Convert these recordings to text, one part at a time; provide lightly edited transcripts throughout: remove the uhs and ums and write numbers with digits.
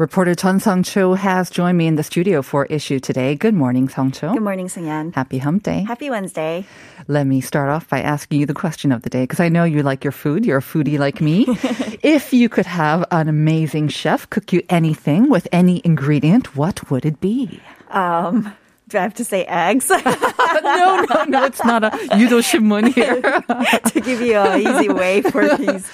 Reporter Chun Song Cho has joined me in the studio for Issue Today. Good morning, Song Cho. Good morning, Sung Yan. Happy Hump Day. Happy Wednesday. Let me start off by asking you the question of the day, because I know you like your food. You're a foodie like me. If you could have an amazing chef cook you anything with any ingredient, what would it be? Do I have to say eggs? No, it's not a Yudo Shimun here. To give you an easy way for these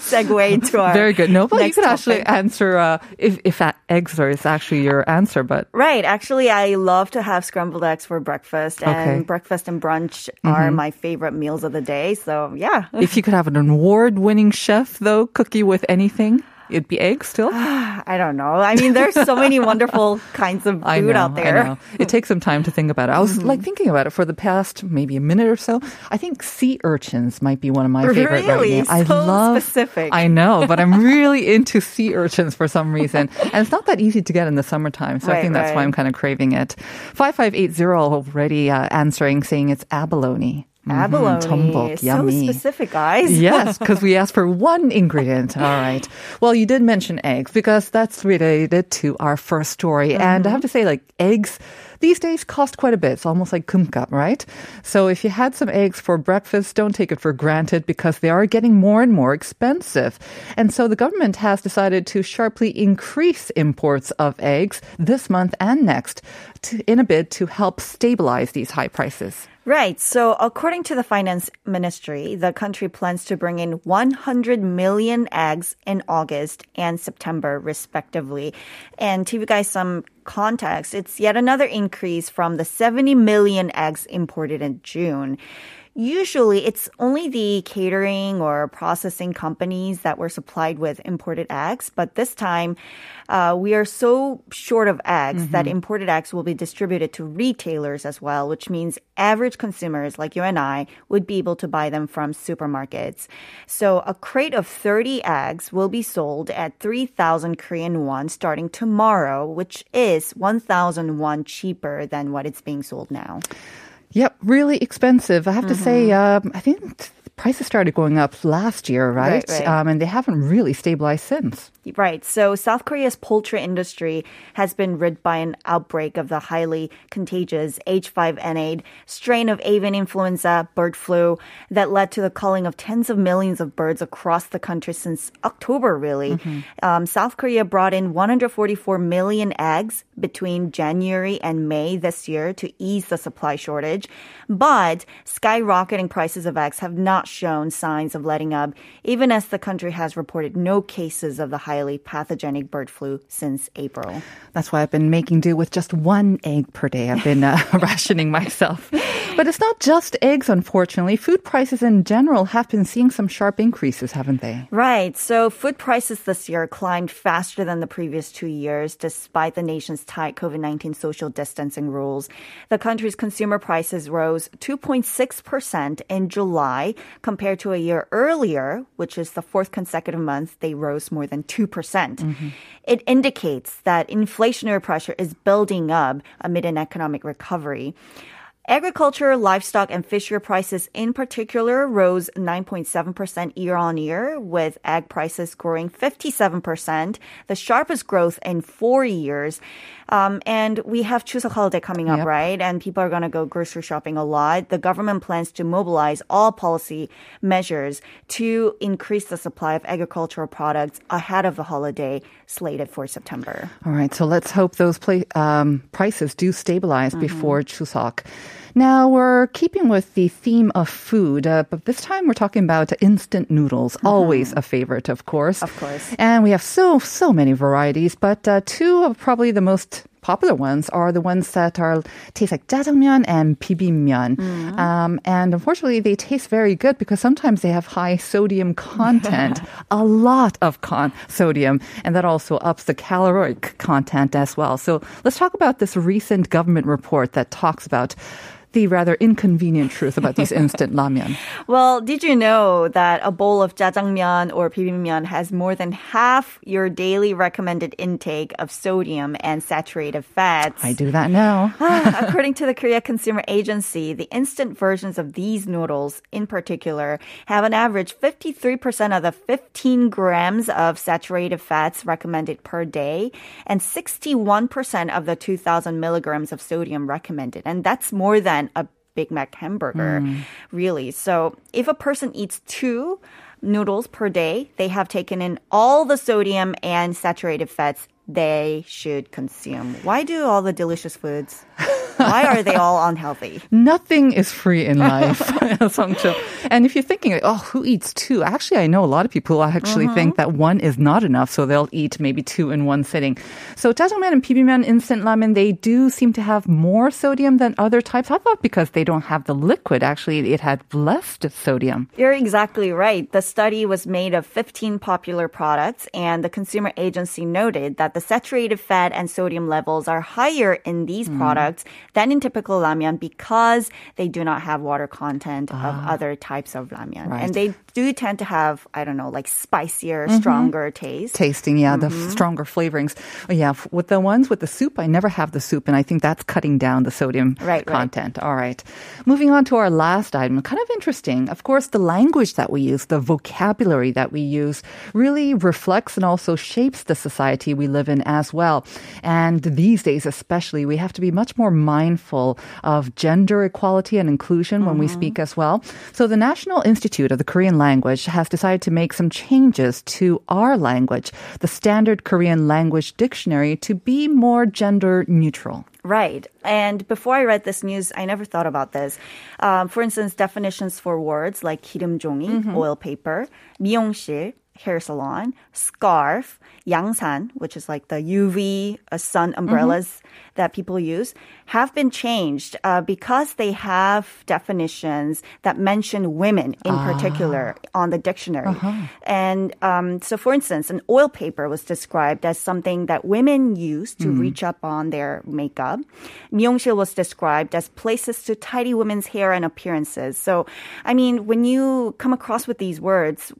segue to our Very good. No, but you could actually answer if eggs is actually your answer. But Right. Actually, I love to have scrambled eggs for breakfast. And breakfast and brunch are my favorite meals of the day. So, yeah. If you could have an award-winning chef, though, cook you with anything? It'd be eggs still? I don't know. I mean, there's so many wonderful kinds of food out there. I know. It takes some time to think about it. I was thinking about it for the past maybe a minute or so. I think sea urchins might be one of my favorite right now. So I love specific. I know, but I'm really into sea urchins for some reason. And it's not that easy to get in the summertime, so I think that's why I'm kind of craving it. 5580 already answering, saying it's abalone. Abalone. Tumbuk, yummy. So specific, guys. Yes, because we asked for one ingredient. All right. Well, you did mention eggs because that's related to our first story. And I have to say, like, eggs these days cost quite a bit. It's almost like kumkap, right? So if you had some eggs for breakfast, don't take it for granted because they are getting more and more expensive. And so the government has decided to sharply increase imports of eggs this month and next in a bid to help stabilize these high prices. Right. So according to the finance ministry, the country plans to bring in 100 million eggs in August and September, respectively. And to give you guys some context, it's yet another increase from the 70 million eggs imported in June. Usually, it's only the catering or processing companies that were supplied with imported eggs. But this time, we are so short of eggs that imported eggs will be distributed to retailers as well, which means average consumers like you and I would be able to buy them from supermarkets. So a crate of 30 eggs will be sold at 3,000 Korean won starting tomorrow, which is 1,000 won cheaper than what it's being sold now. Yep, really expensive. I have to say, I think prices started going up last year, right? And they haven't really stabilized since. Right. So South Korea's poultry industry has been rid by an outbreak of the highly contagious H5N8 strain of avian influenza, bird flu, that led to the culling of tens of millions of birds across the country since October, really. South Korea brought in 144 million eggs between January and May this year to ease the supply shortage. But skyrocketing prices of eggs have not shown signs of letting up, even as the country has reported no cases of the highly pathogenic bird flu since April. That's why I've been making do with just one egg per day. I've been rationing myself. But it's not just eggs, unfortunately. Food prices in general have been seeing some sharp increases, haven't they? Right. So food prices this year climbed faster than the previous 2 years, despite the nation's tight COVID-19 social distancing rules. The country's consumer prices rose 2.6% in July compared to a year earlier, which is the fourth consecutive month they rose more than 2%. It indicates that inflationary pressure is building up amid an economic recovery. Agriculture, livestock, and fishery prices in particular rose 9.7% year-on-year, with egg prices growing 57%, the sharpest growth in 4 years. And we have Chuseok holiday coming up, right? And people are going to go grocery shopping a lot. The government plans to mobilize all policy measures to increase the supply of agricultural products ahead of the holiday slated for September. All right, so let's hope those prices do stabilize before Chuseok. Now, we're keeping with the theme of food, but this time we're talking about instant noodles, always a favorite, of course. Of course. And we have so many varieties, but two of probably the most popular ones are the ones that are taste like jjajangmyeon and bibimbyeon. Mm-hmm. And unfortunately, they taste very good because sometimes they have high sodium content, a lot of sodium, and that also ups the caloric content as well. So let's talk about this recent government report that talks about the rather inconvenient truth about these instant ramyeon. Well, did you know that a bowl of jjajangmyeon or bibimbyeon has more than half your daily recommended intake of sodium and saturated fats? I do that now. According to the Korea Consumer Agency, the instant versions of these noodles in particular have an average 53% of the 15 grams of saturated fats recommended per day and 61% of the 2,000 milligrams of sodium recommended. And that's more than a Big Mac hamburger, really. So if a person eats 2 noodles per day, they have taken in all the sodium and saturated fats they should consume. Why do all the delicious foods? Why are they all unhealthy? Nothing is free in life, Sung Cho. And if you're thinking, oh, who eats 2? Actually, I know a lot of people actually think that 1 is not enough, so they'll eat maybe 2 in one sitting. So jjajangmyeon and bibimbyeon, instant ramen, they do seem to have more sodium than other types. I thought because they don't have the liquid. Actually, it had less sodium. You're exactly right. The study was made of 15 popular products, and the Consumer Agency noted that the saturated fat and sodium levels are higher in these products than in typical ramyeon because they do not have water content of other types of ramyeon. Right. And they do tend to have, I don't know, like spicier, stronger taste. Tasting, yeah, the stronger flavorings. Yeah, with the ones with the soup, I never have the soup, and I think that's cutting down the sodium content. All right. Moving on to our last item, kind of interesting. Of course, the language that we use, the vocabulary that we use really reflects and also shapes the society we live in as well. And these days especially, we have to be much more mindful of gender equality and inclusion when we speak as well. So the National Institute of the Korean Language has decided to make some changes to our language, the Standard Korean Language Dictionary, to be more gender neutral. Right. And before I read this news, I never thought about this. For instance, definitions for words like 기름종이, oil paper, 미용실, hair salon, scarf, yangsan, which is like the UV sun umbrellas that people use, have been changed because they have definitions that mention women in particular on the dictionary. And so, for instance, an oil paper was described as something that women use to reach up on their makeup. 미용실 was described as places to tidy women's hair and appearances. So, I mean, when you come across with these words,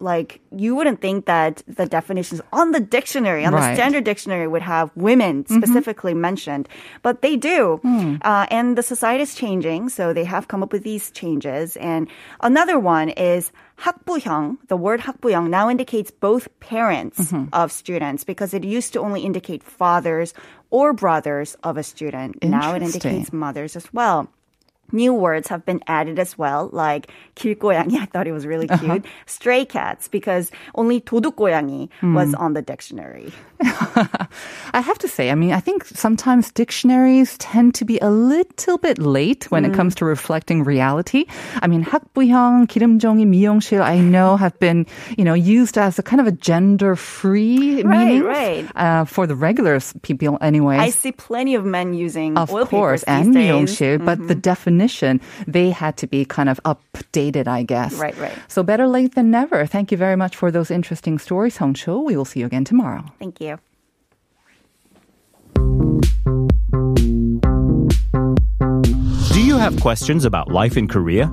like, you wouldn't think that the definitions on the dictionary, on the standard dictionary, would have women specifically mentioned. But they do. And the society is changing, so they have come up with these changes. And another one is 학부형. The word 학부형 now indicates both parents of students because it used to only indicate fathers or brothers of a student. Now it indicates mothers as well. New words have been added as well, like 길고양이. I thought it was really cute. Stray cats, because only 도둑고양이 was on the dictionary. I have to say, I mean, I think sometimes dictionaries tend to be a little bit late when it comes to reflecting reality. I mean, 학부형, 기름종이, 미용실, I know have been, you know, used as a kind of a gender-free meaning for the regular people anyway. I see plenty of men using oil papers these days. Of course, and 미용실, but the definition, they had to be kind of updated, I guess. Right. So better late than never. Thank you very much for those interesting stories, Sung Cho. We will see you again tomorrow. Thank you. Do you have questions about life in Korea?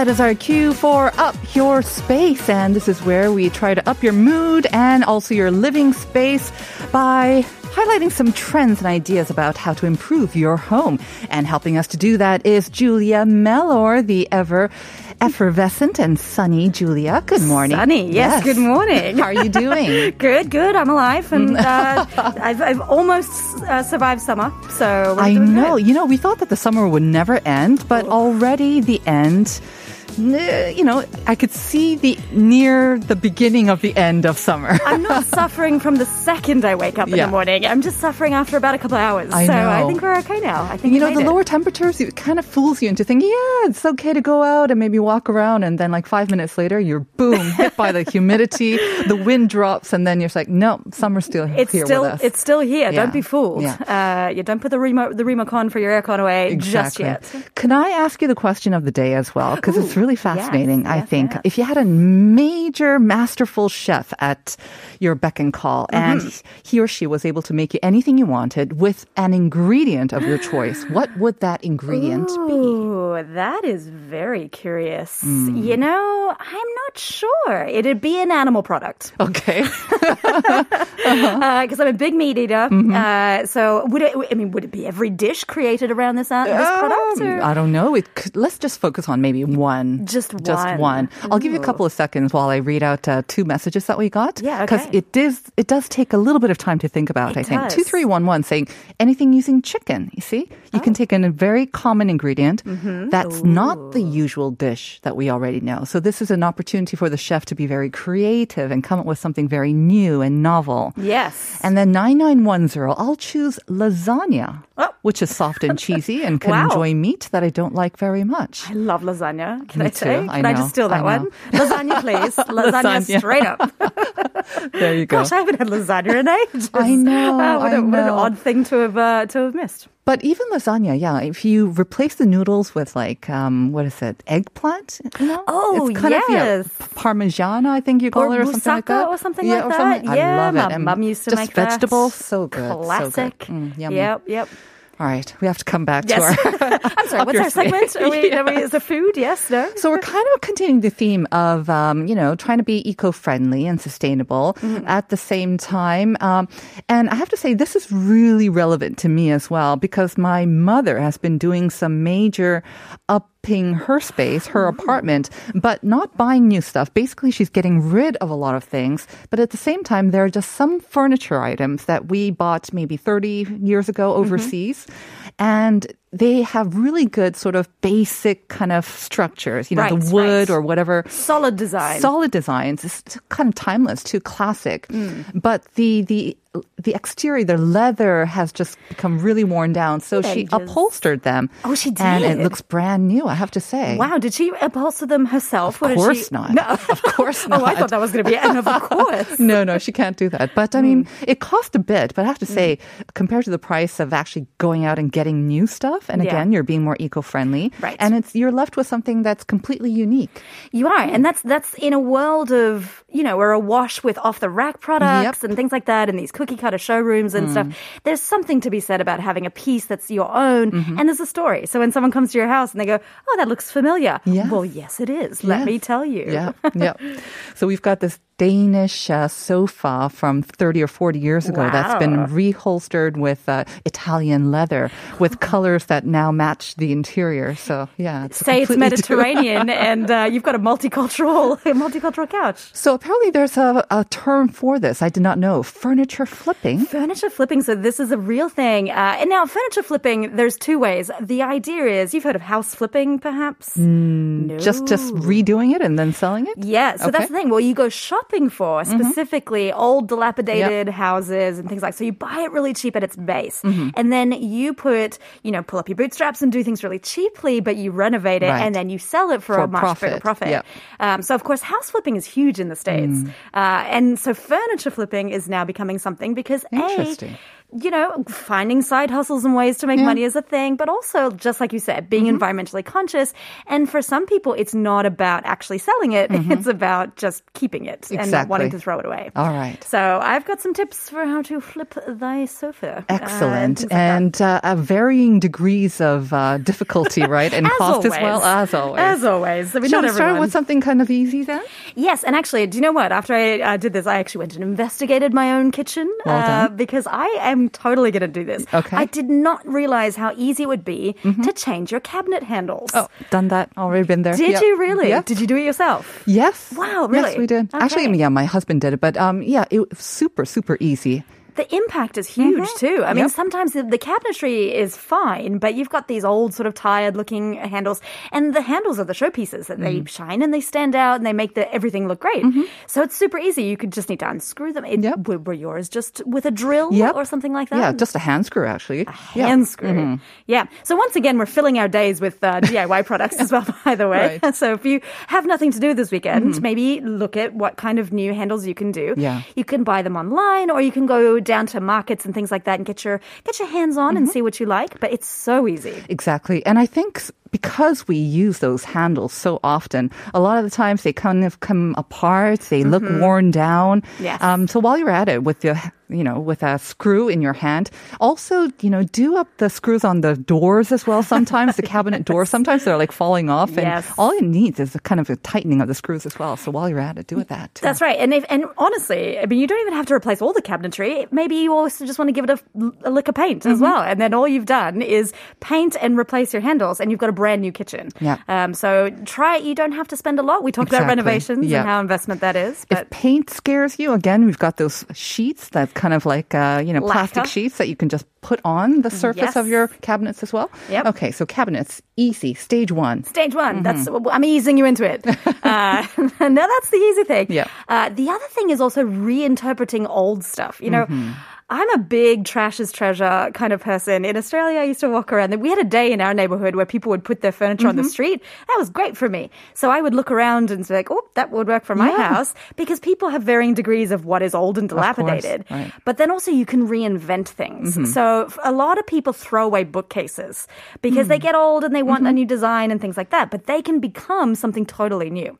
That is our cue for Up Your Space. And this is where we try to up your mood and also your living space by highlighting some trends and ideas about how to improve your home. And helping us to do that is Julia Mellor, the ever effervescent and sunny Julia. Good morning. Sunny, yes. Good morning. How are you doing? Good. I'm alive, and I've almost survived summer. So we're doing good. You know, we thought that the summer would never end, but already the end. You know, I could see the beginning of the end of summer. I'm not suffering from the second I wake up in the morning. I'm just suffering after about a couple of hours. I know. I think we're okay now. I think the lower temperatures, it kind of fools you into thinking, it's okay to go out and maybe walk around. And then like 5 minutes later, you're boom, hit by the humidity, the wind drops. And then you're like, no, summer's still here with us. It's still here. Yeah. Don't be fooled. Yeah. Don't put the Remocon for your aircon away just yet. Can I ask you the question of the day as well? Because it's really fascinating, I think. Yes. If you had a major, masterful chef at your beck and call, and he or she was able to make you anything you wanted with an ingredient of your choice, what would that ingredient be? That is very curious. You know, I'm not sure. It'd be an animal product. Okay. Because I'm a big meat eater. So would it be every dish created around this product? Or? I don't know. Let's just focus on maybe one. Just one. I'll give you a couple of seconds while I read out two messages that we got. Yeah, okay. Because it does take a little bit of time to think about, I think. 2311 saying, anything using chicken, you see? You can take a very common ingredient that's not the usual dish that we already know. So this is an opportunity for the chef to be very creative and come up with something very new and novel. Yes. And then 9910, I'll choose lasagna, which is soft and cheesy and can enjoy meat that I don't like very much. I love lasagna. Can I just steal that one? Lasagna, please. Lasagna straight up. There you go. Gosh, I haven't had lasagna in ages. I know. What an odd thing to have missed. But even lasagna, if you replace the noodles with eggplant? You know? Oh, it's kind of parmigiana, I think you call it, or something like that. Or something like that. I love it. And my mum used to make that. Just vegetables, so good. Classic. So good. Yummy. Yep. All right, we have to come back to our... I'm sorry, what's our segment? Is it food? Yes, no? So we're kind of continuing the theme of, trying to be eco-friendly and sustainable at the same time. And I have to say, this is really relevant to me as well, because my mother has been doing some major upping her space, her apartment, but not buying new stuff. Basically, she's getting rid of a lot of things. But at the same time, there are just some furniture items that we bought maybe 30 years ago overseas. And they have really good sort of basic kind of structures, the wood or whatever. Solid designs. It's kind of timeless, too classic. But the exterior, the leather has just become really worn down. So she upholstered them. Oh, she did. And it looks brand new, I have to say. Wow, did she upholster them herself? Of course not. Oh, I thought that was going to be an of course. No, she can't do that. But I mean, it cost a bit. But I have to say, compared to the price of actually going out and getting new stuff, and again, you're being more eco-friendly. Right. And you're left with something that's completely unique. You are. And that's in a world of, we're awash with off-the-rack products and things like that, and these cookie cutter showrooms and stuff. There's something to be said about having a piece that's your own and there's a story. So when someone comes to your house and they go, oh, that looks familiar. Yes. Well, yes, it is. Yes. Let me tell you. Yeah. So we've got this Danish sofa from 30 or 40 years ago that's been reholstered with Italian leather with colors that now match the interior. So, it's Mediterranean and you've got a multicultural couch. So apparently there's a term for this. I did not know. Furniture flipping. So this is a real thing. And now furniture flipping, there's two ways. The idea is, you've heard of house flipping perhaps? No. Just redoing it and then selling it? Yeah. So that's the thing. Well, you go shop for specifically old dilapidated houses and things like so you buy it really cheap at its base and then you pull up your bootstraps and do things really cheaply, but you renovate it and then you sell it for a much bigger profit. So of course house flipping is huge in the States and so furniture flipping is now becoming something because you know, finding side hustles and ways to make money is a thing, but also, just like you said, being environmentally conscious. And for some people, it's not about actually selling it. It's about just keeping it and wanting to throw it away. All right. So I've got some tips for how to flip thy sofa. Excellent. Varying degrees of difficulty, right? And cost as well, as always. As always. So shall we start with something kind of easy then? Yes. And actually, do you know what? After I did this, I actually went and investigated my own kitchen because I am totally going to do this. Okay. I did not realize how easy it would be to change your cabinet handles. Oh, done that. Already been there. Did you really? Yep. Did you do it yourself? Yes. Wow, really? Yes, we did. Okay. Actually, yeah, my husband did it, but it was super, super easy. The impact is huge, too. I mean, sometimes the cabinetry is fine, but you've got these old sort of tired-looking handles, and the handles are the showpieces, and they shine and they stand out, and they make everything look great. So it's super easy. You could just need to unscrew them. Were yours just with a drill or something like that? Yeah, just a hand screw, actually. A hand screw. Mm-hmm. Yeah. So once again, we're filling our days with DIY products as well, by the way. Right. So if you have nothing to do this weekend, maybe look at what kind of new handles you can do. Yeah. You can buy them online, or you can go down to markets and things like that and get your hands on and see what you like. But it's so easy. Exactly. And I think because we use those handles so often, a lot of the times they kind of come apart. They look worn down. Yes. So while you're at it with with a screw in your hand, also, do up the screws on the doors as well. Sometimes the cabinet doors, sometimes they're like falling off. Yes. And all it needs is a kind of a tightening of the screws as well. So while you're at it, do it that too. That's right. And honestly, I mean, you don't even have to replace all the cabinetry. Maybe you also just want to give it a lick of paint as well. And then all you've done is paint and replace your handles, and you've got a brand new kitchen. Yeah. So try it. You don't have to spend a lot. We talked about renovations and how investment that is. But if paint scares you, again, we've got those sheets that kind of like, plastic sheets that you can just put on the surface of your cabinets as well. Yep. Okay, so cabinets, easy. Stage one. That's, I'm easing you into it. No, that's the easy thing. Yep. The other thing is also reinterpreting old stuff. I'm a big trash is treasure kind of person. In Australia, I used to walk around. We had a day in our neighborhood where people would put their furniture on the street. That was great for me. So I would look around and say, that would work for my house, because people have varying degrees of what is old and dilapidated. Right. But then also you can reinvent things. So a lot of people throw away bookcases because they get old and they want a new design and things like that. But they can become something totally new.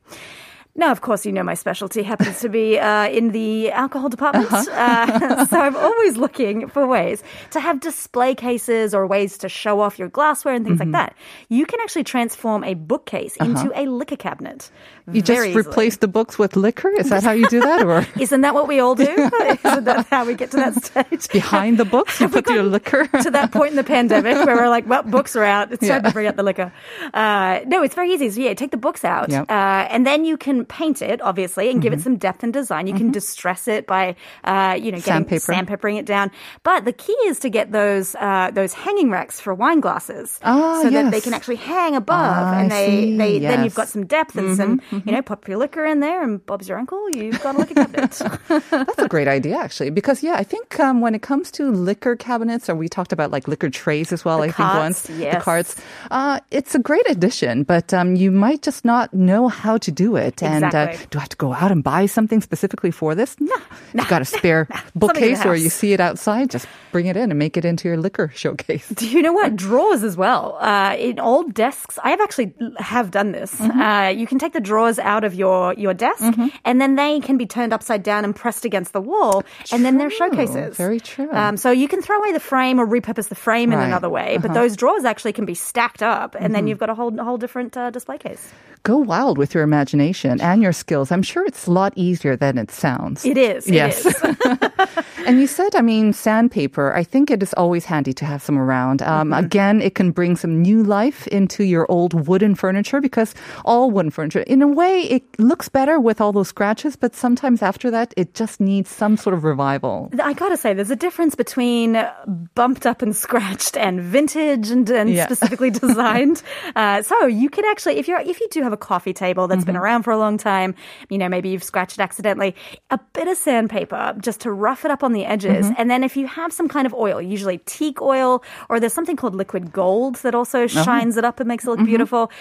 Now, of course, my specialty happens to be in the alcohol department. So I'm always looking for ways to have display cases or ways to show off your glassware and things like that. You can actually transform a bookcase into a liquor cabinet. You just replace the books with liquor? Is that how you do that? Or isn't that what we all do? Isn't that how we get to that stage? Behind the books, you put your liquor? To that point in the pandemic where we're like, well, books are out. It's time to bring out the liquor. No, it's very easy. So, take the books out. Yep. And then you can paint it, obviously, and give it some depth and design. You can distress it by, sandpapering it down. But the key is to get those hanging racks for wine glasses, that they can actually hang above, and they then you've got some depth and some, pop your liquor in there, and Bob's your uncle. You've got a liquor cabinet. That's a great idea, actually, because I think when it comes to liquor cabinets, or we talked about like liquor trays as well. The carts. It's a great addition, but you might just not know how to do it. Exactly. And do I have to go out and buy something specifically for this? No. You've got a spare bookcase or you see it outside, just bring it in and make it into your liquor showcase. Do you know what? Drawers as well. In old desks, I have done this. You can take the drawers out of your desk and then they can be turned upside down and pressed against the wall. True. And then they're showcases. Very true. So you can throw away the frame or repurpose the frame in another way. But those drawers actually can be stacked up and then you've got a whole different display case. Go wild with your imagination and your skills. I'm sure it's a lot easier than it sounds. It is. Yes. It is. And you said, sandpaper. I think it is always handy to have some around. Again, it can bring some new life into your old wooden furniture, because all wooden furniture, in a way, it looks better with all those scratches, but sometimes after that, it just needs some sort of revival. I gotta say, there's a difference between bumped up and scratched and vintage and specifically designed. So you can actually, if you do have a coffee table that's been around for a long long time, you know, maybe you've scratched it accidentally, a bit of sandpaper just to rough it up on the edges. Mm-hmm. And then if you have some kind of oil, usually teak oil, or there's something called liquid gold that also shines it up and makes it look beautiful.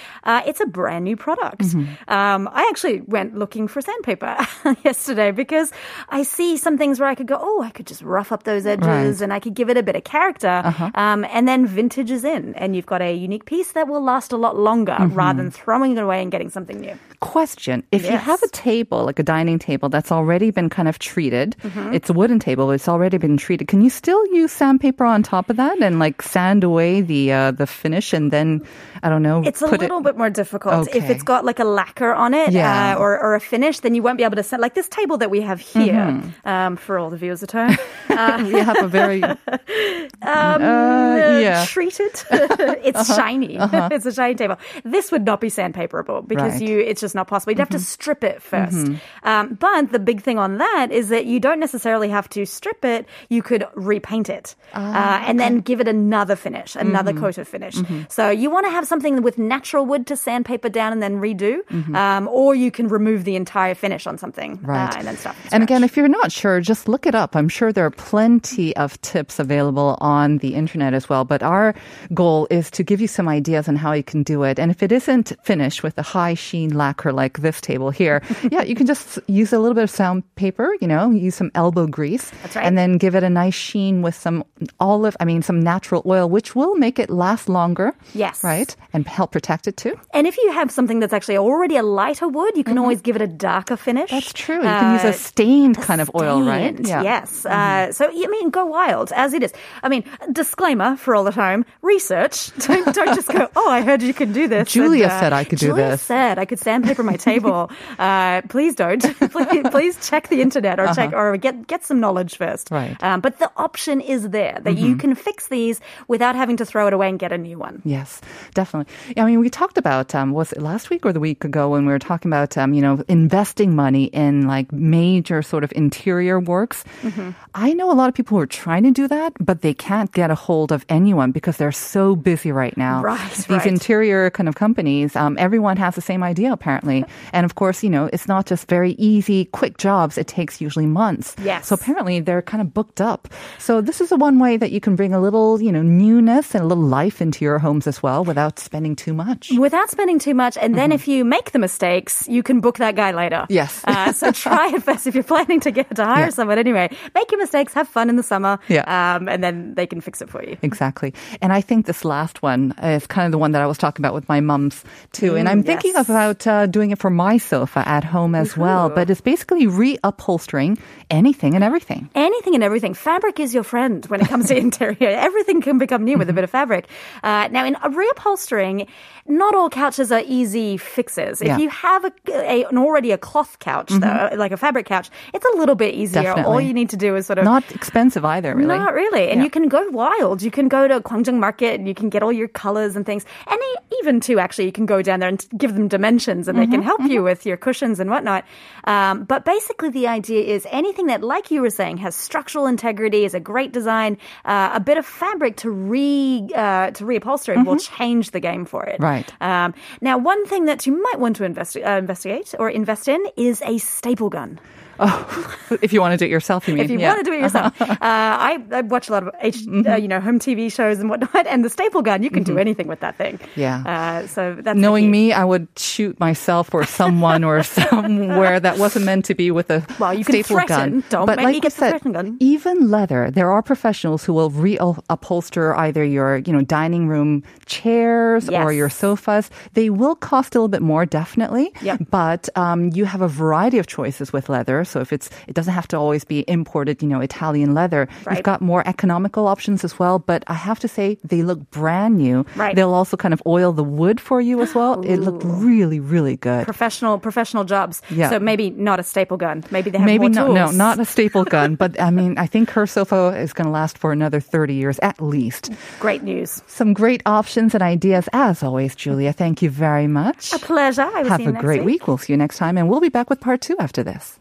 It's a brand new product. I actually went looking for sandpaper yesterday because I see some things where I could go, oh, I could just rough up those edges and I could give it a bit of character. And then vintage is in and you've got a unique piece that will last a lot longer rather than throwing it away and getting something new. Question. If you have a table, like a dining table, that's already been kind of treated, it's a wooden table, but it's already been treated, can you still use sandpaper on top of that and like sand away the finish and then, I don't know, it's put a little bit more difficult. Okay. If it's got like a lacquer on it or a finish, then you won't be able to sand. Like this table that we have here, for all the viewers at home. We have a very... treated. It's shiny. It's a shiny table. This would not be sandpaperable because it's just not possible. You'd have to strip it first. But the big thing on that is that you don't necessarily have to strip it. You could repaint it and then give it another finish, another coat of finish. So you want to have something with natural wood to sandpaper down and then redo, or you can remove the entire finish on something and then start from scratch. And again, if you're not sure, just look it up. I'm sure there are plenty of tips available on the internet as well. But our goal is to give you some ideas on how you can do it. And if it isn't finished with a high sheen lacquer like this table here, you can just use a little bit of sandpaper, you know, use some elbow grease. That's right. And then give it a nice sheen with some natural oil, which will make it last longer. Yes. Right? And help protect it too. And if you have something that's actually already a lighter wood, you can always give it a darker finish. That's true. You can use a stained kind of oil, right? Yeah. Yes. So, I mean, go wild as it is. I mean, disclaimer for all the time, research. Don't just go, oh, I heard you can do this. Julia said I could do this. Julia said I could sandpaper my table. Please don't. please check the internet or check or get some knowledge first. Right. But the option is there that you can fix these without having to throw it away and get a new one. Yes, definitely. I mean, we talked about, was it last week or the week ago when we were talking about, investing money in like major sort of interior works. I know a lot of people who are trying to do that, but they can't get a hold of anyone because they're so busy right now. Right, These interior kind of companies, everyone has the same idea apparently. And of course, you know, it's not just very easy, quick jobs. It takes usually months. Yes. So apparently they're kind of booked up. So this is the one way that you can bring a little, you know, newness and a little life into your homes as well without spending too much. Without spending too much. And then if you make the mistakes, you can book that guy later. Yes. So try it first if you're planning to hire someone anyway. Make your mistakes, have fun in the summer, and then they can fix it for you. Exactly. And I think this last one is kind of the one that I was talking about with my mums too. And I'm thinking about doing it for my sofa at home as well. But it's basically reupholstering anything and everything. Anything and everything. Fabric is your friend when it comes to interior. Everything can become new with a bit of fabric. Now, in reupholstering, not all couches are easy fixes. If you have already a cloth couch, though, like a fabric couch, it's a little bit easier. Definitely. All you need to do is sort of... Not expensive either, really. Not really. And you can go wild. You can go to Gwangjang Market and you can get all your colors and things. And even too, actually, you can go down there and give them dimensions and they can help you with your cushions and whatnot. But basically the idea is anything that, like you were saying, has structural integrity, is a great design, a bit of fabric to reupholster it will change the game for it. Right. Now, one thing that you might want to investigate or invest in is a staple gun. Oh, if you want to do it yourself, you mean? If you want to do it yourself. I watch a lot of home TV shows and whatnot, and the staple gun, you can do anything with that thing. Yeah. So that's knowing me, I would shoot myself or someone or somewhere that wasn't meant to be with a staple gun. Even leather, there are professionals who will reupholster either your dining room chairs or your sofas. They will cost a little bit more, definitely. Yep. But you have a variety of choices with leather. So if it doesn't have to always be imported, Italian leather. Right. You've got more economical options as well. But I have to say, they look brand new. Right. They'll also kind of oil the wood for you as well. Ooh. It looked really, really good. Professional jobs. Yeah. So maybe not a staple gun. Maybe they have more tools. No, not a staple gun. But I mean, I think her sofa is going to last for another 30 years at least. Great news. Some great options and ideas as always, Julia. Thank you very much. A pleasure. Have a great week. We'll see you next time. And we'll be back with part 2 after this.